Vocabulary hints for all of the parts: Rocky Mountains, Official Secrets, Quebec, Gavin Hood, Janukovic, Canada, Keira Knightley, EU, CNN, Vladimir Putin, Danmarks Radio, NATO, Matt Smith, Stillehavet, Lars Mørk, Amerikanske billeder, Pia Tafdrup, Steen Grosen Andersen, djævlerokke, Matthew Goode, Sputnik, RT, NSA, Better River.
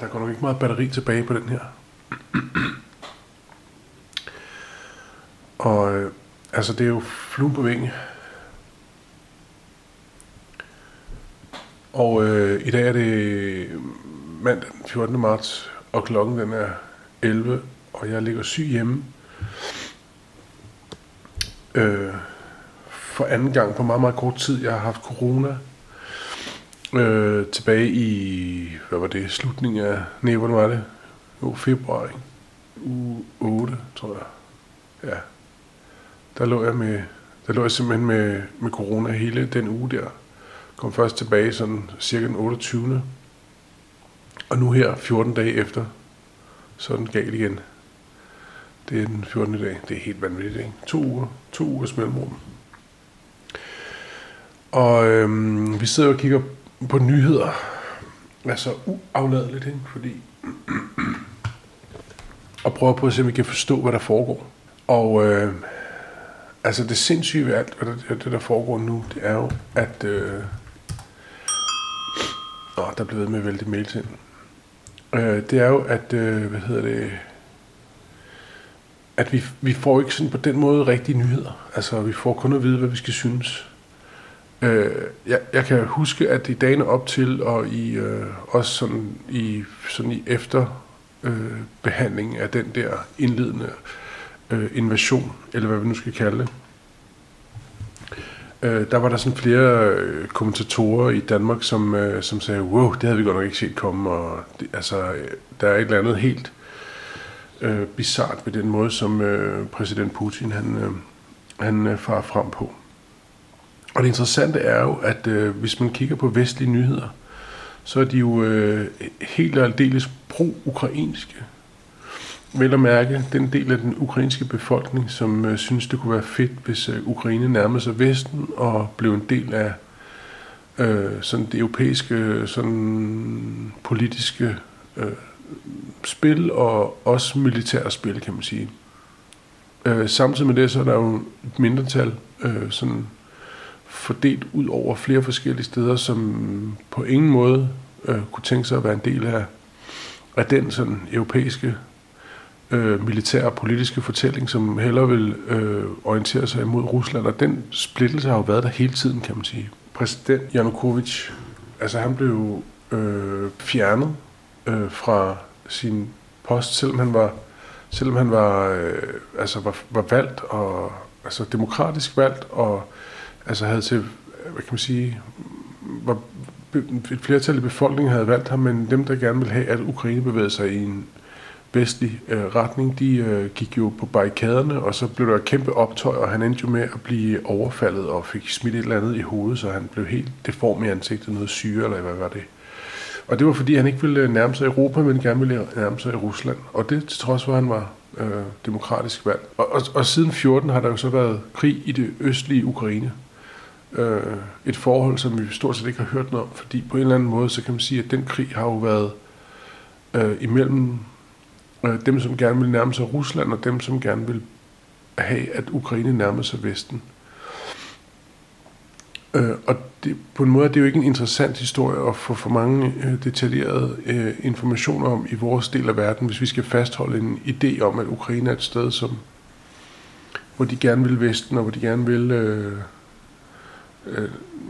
Der går nok ikke meget batteri tilbage på den her. Og altså, det er jo flue på vingen. Og i dag er det mandag den 14. marts, og klokken den er 11, og jeg ligger syg hjemme. For anden gang på meget, meget kort tid. Jeg har haft corona tilbage i, hvad var det, slutningen af, nej, hvordan var det? Jo, februar, ikke? Uge 8, tror jeg. Ja. Der lå jeg simpelthen med corona hele den uge der. Kom først tilbage sådan cirka den 28. Og nu her, 14 dage efter, så er den galt igen. Det er den 14. dag. Det er helt vanvittigt, ikke? 2 uger. 2 ugers mellemrum. Og vi sidder og kigger på nyheder. Altså uafladeligt, ikke? Fordi og prøver på at se, om vi kan forstå, hvad der foregår. Og altså det sindssyge ved alt, det der foregår nu, det er jo, at der bliver ved med at vælte mails ind. Det er jo, at at vi får ikke sådan på den måde rigtige nyheder. Altså vi får kun at vide, hvad vi skal synes. Jeg kan huske, at i dagene op til og i også sådan i efter behandlingen af den der indledende invasion, eller hvad vi nu skal kalde det, der var der sådan flere kommentatorer i Danmark, som sagde, wow, det havde vi godt nok ikke set komme, og det, altså, der er et eller andet helt bizart ved den måde, som præsident Putin han farer frem på. Og det interessante er jo, at hvis man kigger på vestlige nyheder, så er de jo helt og aldeles pro-ukrainske. Vel at mærke, den del af den ukrainske befolkning, som synes, det kunne være fedt, hvis Ukraine nærmede sig Vesten og blev en del af sådan det europæiske sådan politiske spil og også militære spil, kan man sige. Samtidig med det, så er der jo et mindretal, sådan fordelt ud over flere forskellige steder, som på ingen måde kunne tænke sig at være en del af den sådan europæiske militære og politiske fortælling, som hellere vil orientere sig imod Rusland, og den splittelse har jo været der hele tiden, kan man sige. Præsident Janukovic, altså han blev fjernet fra sin post, selvom han var valgt, og altså demokratisk valgt, og altså havde til, hvad kan man sige, et flertal i befolkningen havde valgt ham, men dem, der gerne ville have, at Ukraine bevægede sig i en vestlig retning, de gik jo på barrikaderne, og så blev der et kæmpe optøj, og han endte jo med at blive overfaldet og fik smidt et eller andet i hovedet, så han blev helt deform i ansigtet, noget syre, eller hvad var det. Og det var, fordi han ikke ville nærme sig Europa, men gerne ville nærme sig i Rusland. Og det til trods for, at han var demokratisk valg. Og siden 14 har der jo så været krig i det østlige Ukraine. Et forhold, som vi stort set ikke har hørt noget om, fordi på en eller anden måde, så kan man sige, at den krig har jo været imellem dem, som gerne vil nærme sig Rusland, og dem, som gerne vil have, at Ukraine nærmer sig Vesten. Og det, på en måde det er jo ikke en interessant historie at få for mange detaljerede informationer om i vores del af verden, hvis vi skal fastholde en idé om, at Ukraine er et sted, hvor de gerne vil Vesten, og hvor de gerne vil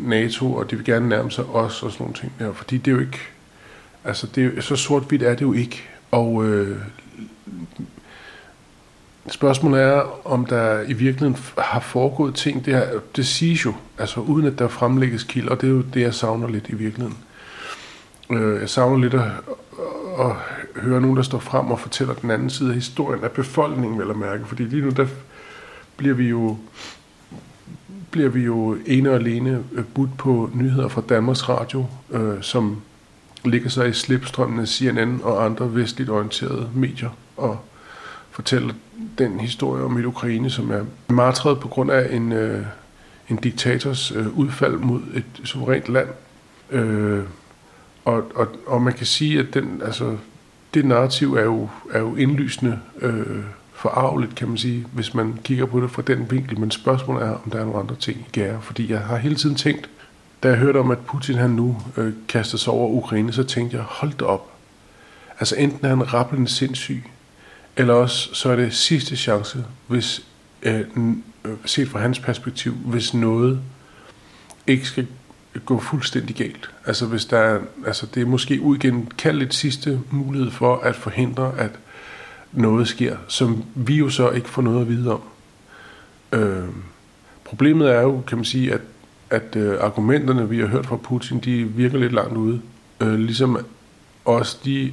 NATO, og de vil gerne nærme sig os og sådan nogle ting der. Fordi det er jo ikke, altså det er, så sort-hvidt er det jo ikke. Og spørgsmålet er, om der i virkeligheden har foregået ting, det, her, det siges jo, altså uden at der fremlægges kilder, og det er jo det, jeg savner lidt i virkeligheden. Jeg savner lidt at høre nogen, der står frem og fortæller den anden side af historien, af befolkningen, vel at mærke, fordi lige nu, der bliver vi jo ene og alene budt på nyheder fra Danmarks Radio, som ligger sig i slipstrømmen af CNN og andre vestligt orienterede medier, og fortæller den historie om et Ukraine, som er martret på grund af en diktators udfald mod et suverænt land. Og man kan sige, at det narrativ er jo indlysende forarveligt, kan man sige, hvis man kigger på det fra den vinkel. Men spørgsmålet er, om der er nogle andre ting i gære. Fordi jeg har hele tiden tænkt, da jeg hørte om, at Putin han nu kaster sig over Ukraine, så tænkte jeg, hold da op. Altså enten er han rappelende sindssyg, eller også så er det sidste chance, hvis, set fra hans perspektiv, hvis noget ikke skal gå fuldstændig galt. Altså hvis der er, altså det er måske uigenkaldeligt sidste mulighed for at forhindre, at noget sker, som vi jo så ikke får noget at vide om. Problemet er jo, kan man sige, at argumenterne, vi har hørt fra Putin, de virker lidt langt ude. Ligesom også de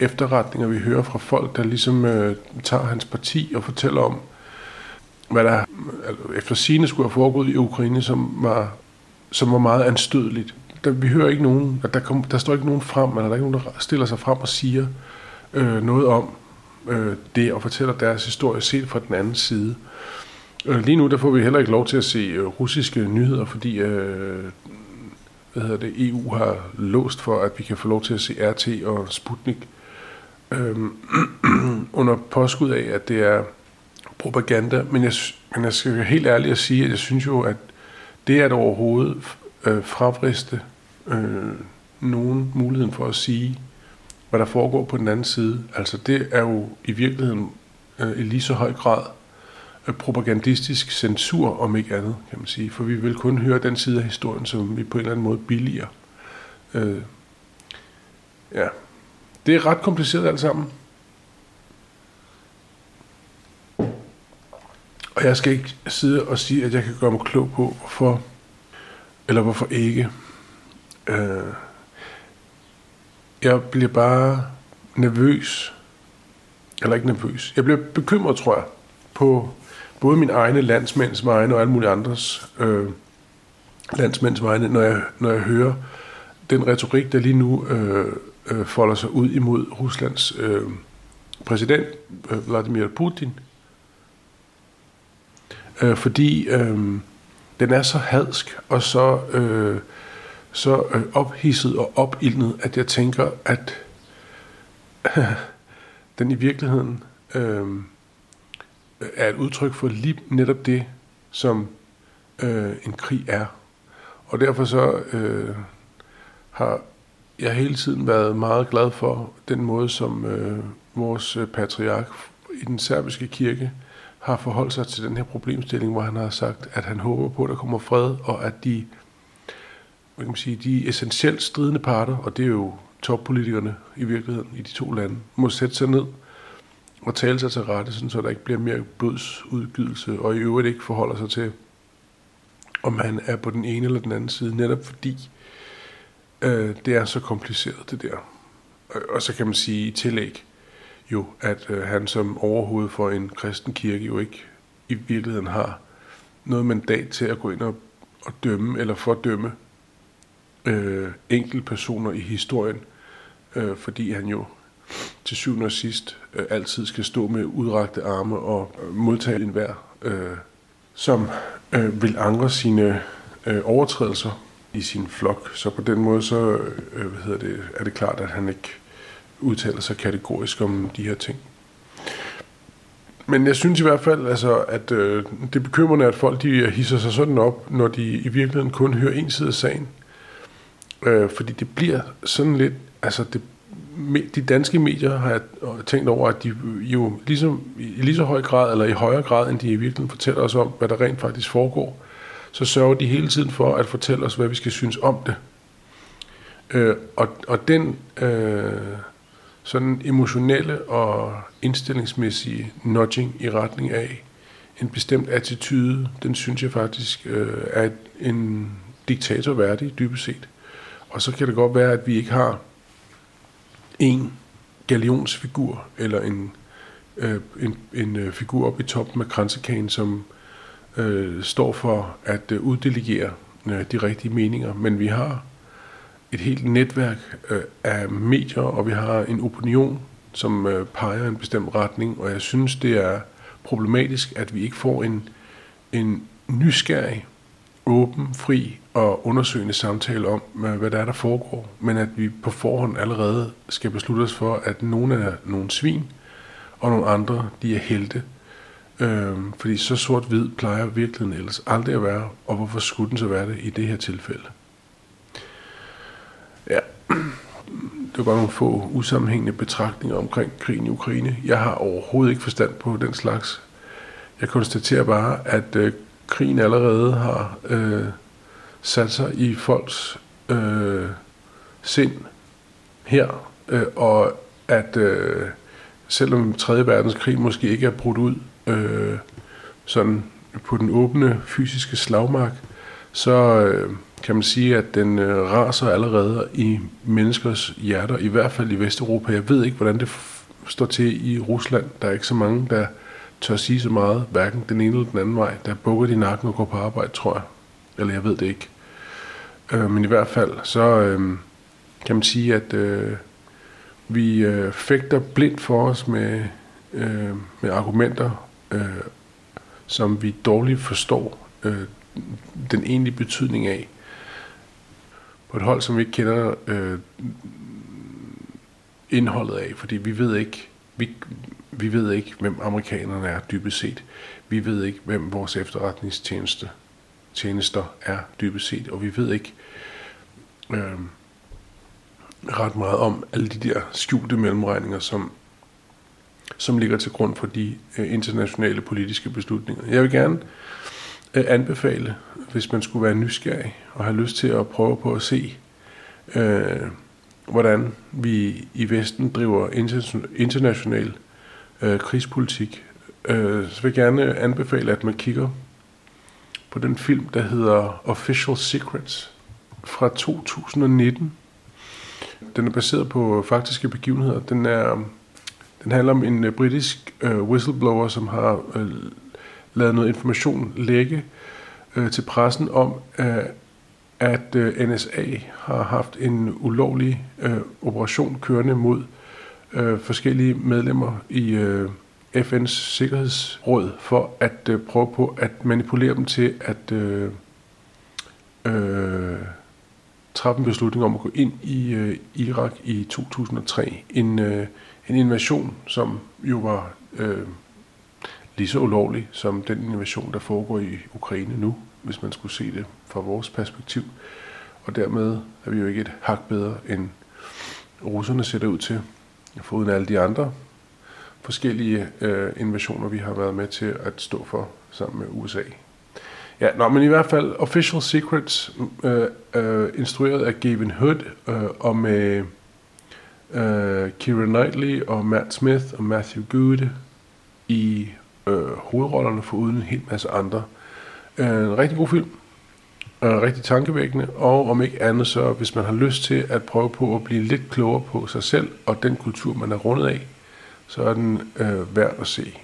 efterretninger, vi hører fra folk, der ligesom tager hans parti og fortæller om, hvad der efter sigende skulle have foregået i Ukraine, som var meget anstødeligt. Vi hører ikke nogen, at der står ikke nogen frem, eller der er ikke nogen, der stiller sig frem og siger noget om det, og fortæller deres historie set fra den anden side. Lige nu der får vi heller ikke lov til at se russiske nyheder, fordi EU har låst for, at vi kan få lov til at se RT og Sputnik under påskud af, at det er propaganda. Men jeg skal være helt ærlig at sige, at jeg synes jo, at det at overhovedet fravriste nogen muligheden for at sige, hvad der foregår på den anden side, altså det er jo i virkeligheden i lige så høj grad propagandistisk censur, om ikke andet, kan man sige. For vi vil kun høre den side af historien, som vi på en eller anden måde billiger. Ja. Det er ret kompliceret alt sammen. Og jeg skal ikke sidde og sige, at jeg kan gøre mig klog på, hvorfor eller hvorfor ikke. Jeg bliver bare nervøs. Eller ikke nervøs. Jeg bliver bekymret, tror jeg, på både mine egne landsmænds vegne og alle mulige andres landsmænds vegne, når jeg hører den retorik, der lige nu folder sig ud imod Ruslands præsident, Vladimir Putin. Fordi den er så hadsk og så ophidset og opildnet, at jeg tænker, at den i virkeligheden er et udtryk for lige netop det, som en krig er. Og derfor så har jeg hele tiden været meget glad for den måde, som vores patriark i den serbiske kirke har forholdt sig til den her problemstilling, hvor han har sagt, at han håber på, at der kommer fred, og at de, hvad kan man sige, de essentielt stridende parter, og det er jo toppolitikerne i virkeligheden i de to lande, må sætte sig ned og tale sig til rette, sådan, så der ikke bliver mere blodsudgydelse, og i øvrigt ikke forholder sig til, om han er på den ene eller den anden side, netop fordi det er så kompliceret, det der. Og så kan man sige i tillæg jo, at han som overhoved for en kristen kirke jo ikke i virkeligheden har noget mandat til at gå ind og dømme eller fordømme enkeltpersoner i historien, fordi han jo til syvende og sidst altid skal stå med udrakte arme og modtage enhver, som vil angre sine overtrædelser i sin flok. Så på den måde så er det klart, at han ikke udtaler sig kategorisk om de her ting. Men jeg synes i hvert fald, altså, at det bekymrende er, at folk de hisser sig sådan op, når de i virkeligheden kun hører en side af sagen. Fordi det bliver sådan lidt, altså det de danske medier har jeg tænkt over, at de jo ligesom, i lige så høj grad, eller i højere grad, end de i virkeligheden fortæller os om, hvad der rent faktisk foregår, så sørger de hele tiden for at fortælle os, hvad vi skal synes om det. Og den sådan emotionelle og indstillingsmæssige nudging i retning af en bestemt attitude, den synes jeg faktisk er en diktator værdig, dybest set. Og så kan det godt være, at vi ikke har en galionsfigur, eller en figur oppe i toppen af kransekagen, som står for at uddelegere de rigtige meninger. Men vi har et helt netværk af medier, og vi har en opinion, som peger en bestemt retning, og jeg synes, det er problematisk, at vi ikke får en nysgerrig, åben, fri og undersøgende samtale om, hvad der er, der foregår, men at vi på forhånd allerede skal beslutte os for, at nogle er nogle svin, og nogle andre, de er helte. Fordi så sort-hvid plejer virkeligheden ellers aldrig at være, og hvorfor skulle den så være det i det her tilfælde? Ja, Det var bare nogle få usammenhængende betragtninger omkring krigen i Ukraine. Jeg har overhovedet ikke forstand på den slags. Jeg konstaterer bare, at krigen allerede har sat sig i folks sind her, og at selvom 3. verdenskrig måske ikke er brudt ud sådan på den åbne fysiske slagmark, så kan man sige, at den raser allerede i menneskers hjerter, i hvert fald i Vesteuropa. Jeg ved ikke, hvordan det står til i Rusland. Der er ikke så mange, der tør sige så meget, hverken den ene eller den anden vej. Der bukker de nakken og går på arbejde, tror jeg. Eller jeg ved det ikke. Men i hvert fald, så kan man sige, at vi fægter blindt for os med argumenter, som vi dårligt forstår den egentlige betydning af. På et hold, som vi ikke kender indholdet af, fordi vi ved ikke, vi ved ikke, hvem amerikanerne er dybest set. Vi ved ikke, hvem vores efterretningstjenester er dybest set, og vi ved ikke ret meget om alle de der skjulte mellemregninger, som ligger til grund for de internationale politiske beslutninger. Jeg vil gerne anbefale, hvis man skulle være nysgerrig og have lyst til at prøve på at se, hvordan vi i Vesten driver international krigspolitik, så vil jeg gerne anbefale, at man kigger på den film, der hedder Official Secrets fra 2019. Den er baseret på faktiske begivenheder. Den handler om en britisk whistleblower, som har lavet noget information lække til pressen om, at NSA har haft en ulovlig operation kørende mod forskellige medlemmer i FN's Sikkerhedsråd for at prøve på at manipulere dem til at træffe en beslutning om at gå ind i Irak i 2003. En invasion, som jo var lige så ulovlig som den invasion, der foregår i Ukraine nu, hvis man skulle se det fra vores perspektiv. Og dermed er vi jo ikke et hak bedre, end russerne ser det ud til, foruden alle de andre forskellige invasioner, vi har været med til at stå for sammen med USA. Ja, men i hvert fald Official Secrets, instrueret af Gavin Hood, og med Keira Knightley og Matt Smith og Matthew Goode i hovedrollerne, foruden en hel masse andre. En rigtig god film, rigtig tankevækkende, og om ikke andet så, hvis man har lyst til at prøve på at blive lidt klogere på sig selv og den kultur, man er rundet af, så er den værd at se.